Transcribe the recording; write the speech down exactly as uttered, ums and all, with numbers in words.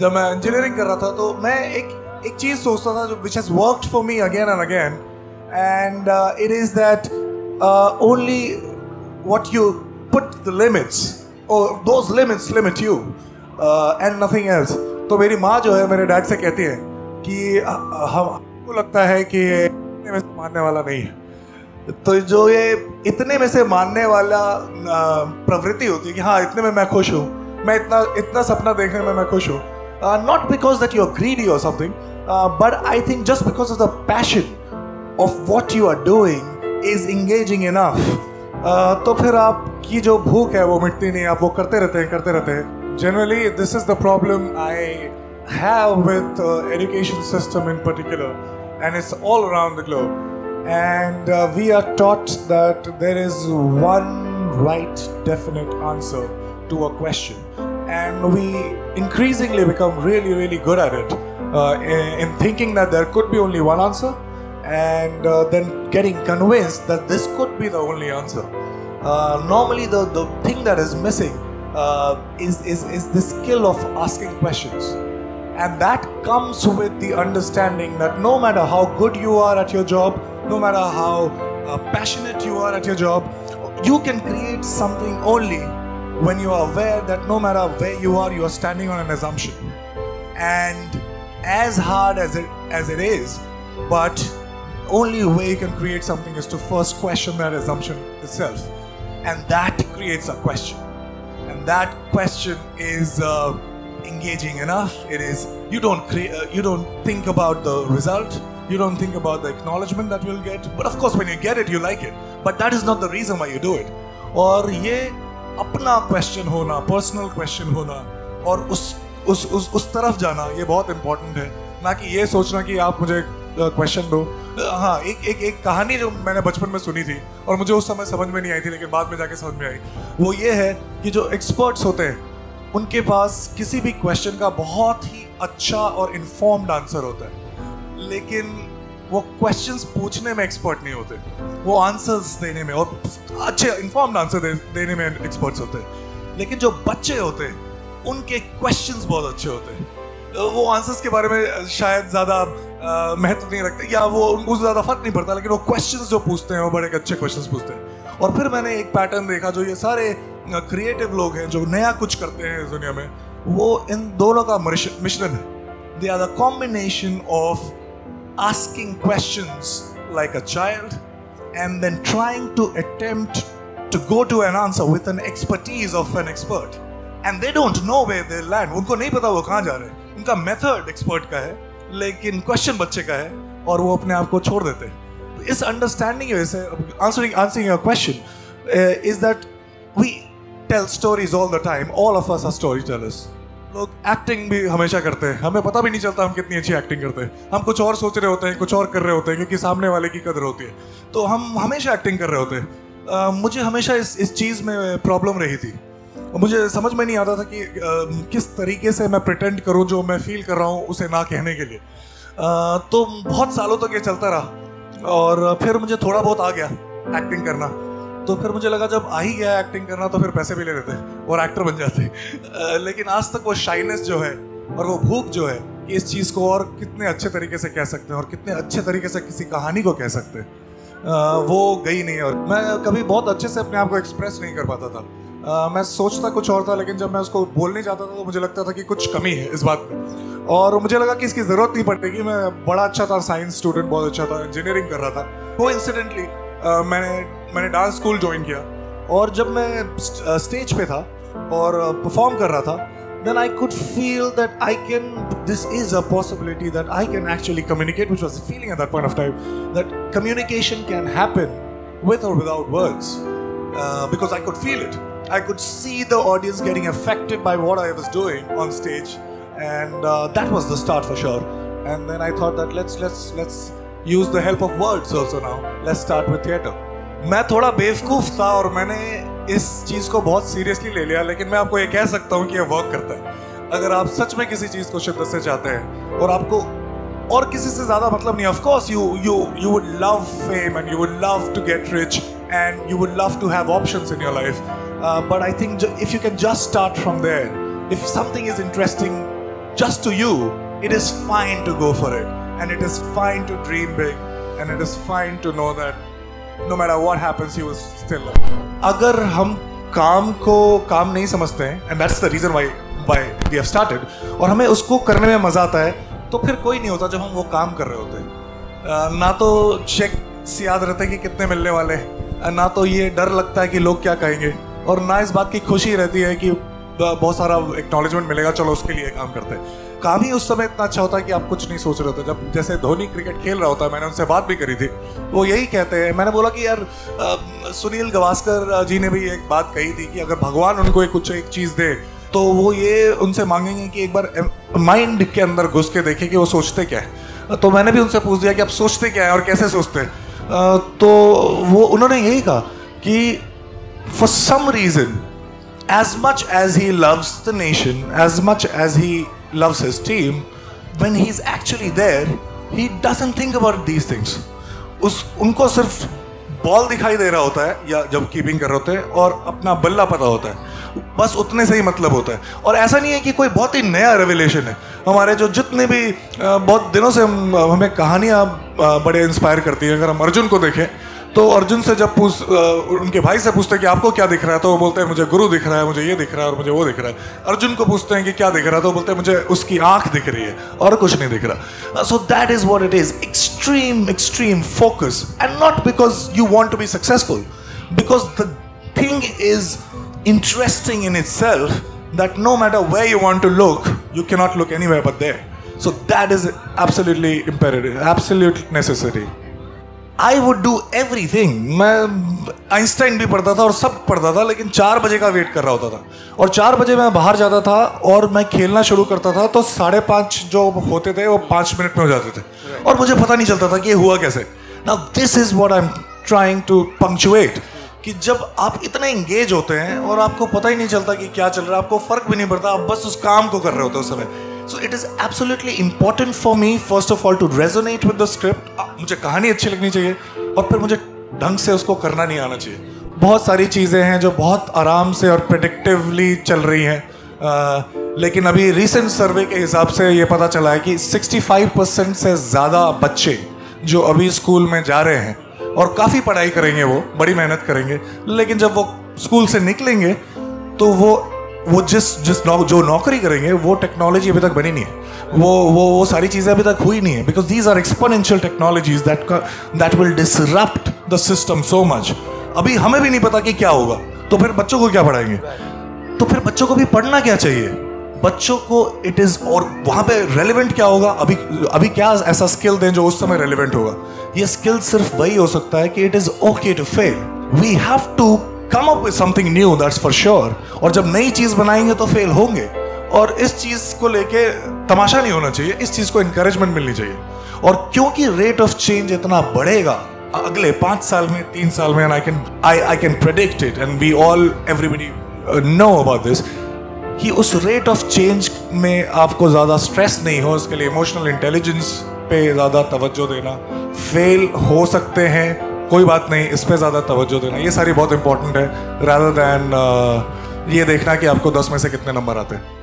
जब मैं इंजीनियरिंग कर रहा था तो मैं एक एक चीज़ सोचता था जो which has worked for me again and again and it is that only what you put the limits और those limits limit you and nothing else. तो मेरी माँ जो है मेरे डैड से कहती है कि हमको लगता है कि इतने में से मानने वाला नहीं है, तो जो ये इतने में से मानने वाला प्रवृत्ति होती है कि हाँ इतने में मैं खुश हूँ, मैं इतना इतना सपना देखने में मैं खुश हूँ, not because that you are greedy और something but I think just because of the passion of what you are doing is engaging enough, तो फिर आपकी जो भूख है वो मिटती नहीं, आप वो करते रहते हैं करते रहते हैं। Generally this is the problem I have with uh, education system in particular, and it's all around the globe, and uh, we are taught that there is one right definite answer to a question, and we increasingly become really really good at it uh, in, in thinking that there could be only one answer and uh, then getting convinced that this could be the only answer. Uh, normally the, the thing that is missing uh, is, is, is the skill of asking questions. And that comes with the understanding that no matter how good you are at your job, no matter how uh, passionate you are at your job, you can create something only when you are aware that no matter where you are, you are standing on an assumption. And as hard as it as it is, but only way you can create something is to first question that assumption itself. And that creates a question. And that question is... Uh, engaging enough. It is you don't create uh, you don't think about the result, you don't think about the acknowledgement that you'll get, but of course when you get it you like it, but that is not the reason why you do it. और ये अपना question होना, personal question होना और उस उस उस उस तरफ जाना ये बहुत important है, ना कि ये सोचना कि आप मुझे question दो। हाँ, एक एक एक कहानी जो मैंने बचपन में सुनी थी और मुझे उस समय समझ में नहीं आई थी लेकिन बाद में जाके समझ में आई, वो ये है कि जो experts होते हैं उनके पास किसी भी क्वेश्चन का बहुत ही अच्छा और इन्फॉर्म्ड आंसर होता है, लेकिन वो क्वेश्चंस पूछने में एक्सपर्ट नहीं होते, वो आंसर्स देने में और अच्छे इन्फॉर्म्ड आंसर दे, देने में एक्सपर्ट्स होते हैं। लेकिन जो बच्चे होते हैं उनके क्वेश्चंस बहुत अच्छे होते हैं, वो आंसर्स के बारे में शायद ज़्यादा महत्व नहीं रखते या वो उनको ज़्यादा फर्क नहीं पड़ता, लेकिन वो क्वेश्चंस जो पूछते हैं वो बड़े अच्छे क्वेश्चंस पूछते हैं। और फिर मैंने एक पैटर्न देखा जो ये सारे क्रिएटिव लोग हैं जो नया कुछ करते हैं इस दुनिया में, वो इन दोनों का मिश्रण है। They are the combination of asking questions like a child and then trying to attempt to go to an answer with an expertise of an expert and they don't know where they land. उनको नहीं पता वो कहाँ जा रहे हैं, उनका method expert का है लेकिन क्वेश्चन बच्चे का है और वो अपने आप को छोड़ देते हैं। इस understanding answering answering your question is that we tell stories all the time, all of us are storytellers. लोग एक्टिंग भी हमेशा करते हैं, हमें पता भी नहीं चलता हम कितनी अच्छी एक्टिंग करते हैं, हम कुछ और सोच रहे होते हैं कुछ और कर रहे होते हैं क्योंकि सामने वाले की कदर होती है, तो हम हमेशा एक्टिंग कर रहे होते हैं। uh, मुझे हमेशा इस इस चीज़ में प्रॉब्लम रही थी, मुझे समझ में नहीं आता था कि uh, किस तरीके से मैं प्रिटेंड करूँ जो मैं फील कर रहा हूँ उसे ना कहने के लिए, uh, तो बहुत सालों तक ये चलता रहा और फिर मुझे थोड़ा बहुत आ गया एक्टिंग करना, तो फिर मुझे लगा जब आ ही गया एक्टिंग करना तो फिर पैसे भी ले लेते और एक्टर बन जाते, लेकिन आज तक वो शाइनेस जो है और वो भूख जो है कि इस चीज़ को और कितने अच्छे तरीके से कह सकते हैं और कितने अच्छे तरीके से किसी कहानी को कह सकते हैं वो गई नहीं। और मैं कभी बहुत अच्छे से अपने आप को एक्सप्रेस नहीं कर पाता था, आ, मैं सोचता कुछ और था लेकिन जब मैं उसको बोलने जाता था तो मुझे लगता था कि कुछ कमी है इस बात में, और मुझे लगा कि इसकी ज़रूरत नहीं पड़ेगी। मैं बड़ा अच्छा था, साइंस स्टूडेंट बहुत अच्छा था, इंजीनियरिंग कर रहा था, वो इंसिडेंटली Uh, मैंने मैंने डांस स्कूल ज्वाइन किया और जब मैं स्टेज पे था और परफॉर्म कर रहा था then I could feel that I can, this is a possibility that I can actually communicate, which was a feeling at that point of time that communication can happen with और without words, because I could feel it, I could see the audience getting affected by what I was doing on stage and that was the start for sure. And then I thought that let's let's let's use the help of words also now, let's start with theater. मैं थोड़ा बेवकूफ़ था और मैंने इस चीज़ को बहुत seriously ले लिया, लेकिन मैं आपको ये कह सकता हूँ कि ये वर्क करता है। अगर आप सच में किसी चीज़ को शिद्दत से चाहते हैं और आपको और किसी से ज़्यादा मतलब नहीं, of course you you you would love fame and you would love to get rich and you would love to have options in your life, but I think if you can just start from there, if something is interesting just to you, it is fine to go for it. And it is fine to dream big. And it is fine to know that no matter what happens, you will still love it. अगर हम काम को काम नहीं समझते हैं, and that's the reason why why we have started, और हमें उसको करने में मजा आता है, तो फिर कोई नहीं होता जब हम वो काम कर रहे होते हैं. ना तो चेक्स याद रहते हैं कि कितने मिलने वाले हैं, ना तो ये डर लगता है कि लोग क्या कहेंगे, और ना इस बात की खुशी रहती है कि बहुत सारा एक्नॉलेजमेंट मिलेगा, चलो उसके लिए काम करते हैं. काम ही उस समय इतना अच्छा होता है कि आप कुछ नहीं सोच रहे होते. जब जैसे धोनी क्रिकेट खेल रहा होता है, मैंने उनसे बात भी करी थी, वो यही कहते हैं. मैंने बोला कि यार सुनील गावस्कर जी ने भी एक बात कही थी कि अगर भगवान उनको एक कुछ एक चीज़ दे तो वो ये उनसे मांगेंगे कि एक बार माइंड के अंदर घुस के देखें कि वो सोचते क्या है. तो मैंने भी उनसे पूछ दिया कि आप सोचते क्या है और कैसे सोचते हैं. तो वो उन्होंने यही कहा कि for some reason, as much as he loves the nation, as much as he loves his team, when he's actually there, he doesn't think about these things. उस उनको सिर्फ बॉल दिखाई दे रहा होता है या जब कीपिंग कर रहे होते हैं, और अपना बल्ला पता होता है, बस उतने से ही मतलब होता है. और ऐसा नहीं है कि कोई बहुत ही नया रेवलेशन है. हमारे जो जितने भी बहुत दिनों से हम, हमें कहानियाँ बड़े इंस्पायर करती हैं. अगर हम अर्जुन को देखें तो अर्जुन से जब पूछ उनके भाई से पूछते हैं कि आपको क्या दिख रहा है, तो वो बोलते हैं मुझे गुरु दिख रहा है, मुझे ये दिख रहा है और मुझे वो दिख रहा है. अर्जुन को पूछते हैं कि क्या दिख रहा है, तो बोलते हैं मुझे उसकी आंख दिख रही है और कुछ नहीं दिख रहा. So that is what it is, extreme extreme focus. And not because you want to be successful, because the thing is interesting in itself, that no matter where you want to look, you can not look anywhere but there. So that is absolutely imperative, absolutely necessary. I would do everything. मैं Einstein भी पढ़ता था और सब पढ़ता था, लेकिन चार बजे का वेट कर रहा होता था. और चार बजे मैं बाहर जाता था और मैं खेलना शुरू करता था, तो साढ़े पाँच जो होते थे वो पाँच मिनट में हो जाते थे, और मुझे पता नहीं चलता था कि ये हुआ कैसे. Now this is what I am trying to punctuate, कि जब आप इतने इंगेज होते हैं और आपको पता ही नहीं चलता कि क्या चल रहा है, आपको फ़र्क भी नहीं पड़ता, आप बस उस काम को कर रहे होते उस समय. So it is absolutely important for me, first of all, to resonate with the script. मुझे कहानी अच्छी लगनी चाहिए, और फिर मुझे ढंग से उसको करना नहीं आना चाहिए. बहुत सारी चीज़ें हैं जो बहुत आराम से और प्रेडिक्टिवली चल रही हैं, लेकिन अभी रिसेंट सर्वे के हिसाब से ये पता चला है कि पैंसठ परसेंट से ज़्यादा बच्चे जो अभी स्कूल में जा रहे हैं और काफ़ी पढ़ाई करेंगे, वो बड़ी मेहनत करेंगे, लेकिन जब वो स्कूल से निकलेंगे तो वो वो जिस जिस नौ, जो नौकरी करेंगे, वो टेक्नोलॉजी अभी तक बनी नहीं है, वो वो वो सारी चीज़ें अभी तक हुई नहीं है. Because these are exponential technologies that that will disrupt the system so much. अभी हमें भी नहीं पता कि क्या होगा, तो फिर बच्चों को क्या पढ़ाएंगे? तो फिर बच्चों को भी पढ़ना क्या चाहिए बच्चों को? It is. और वहाँ पे रेलिवेंट क्या होगा? अभी अभी क्या ऐसा स्किल दें जो उस समय रेलिवेंट होगा? ये स्किल सिर्फ वही हो सकता है कि it is okay to fail. We have to Come up with something new, that's for sure. और जब नई चीज़ बनाएंगे तो फेल होंगे, और इस चीज़ को लेके तमाशा नहीं होना चाहिए, इस चीज़ को encouragement मिलनी चाहिए. और क्योंकि rate of change इतना बढ़ेगा अगले पाँच साल में, तीन साल में, and I can I I can predict it, and we all everybody know about this, कि उस rate of change में आपको ज़्यादा stress नहीं हो, उसके लिए emotional intelligence पे ज़्यादा तवज्जो देना. फेल हो सकते हैं, कोई बात नहीं, इस पर ज़्यादा तवज्जो देना, ये सारी बहुत इंपॉर्टेंट है, rather than uh, ये देखना कि आपको दस में से कितने नंबर आते हैं.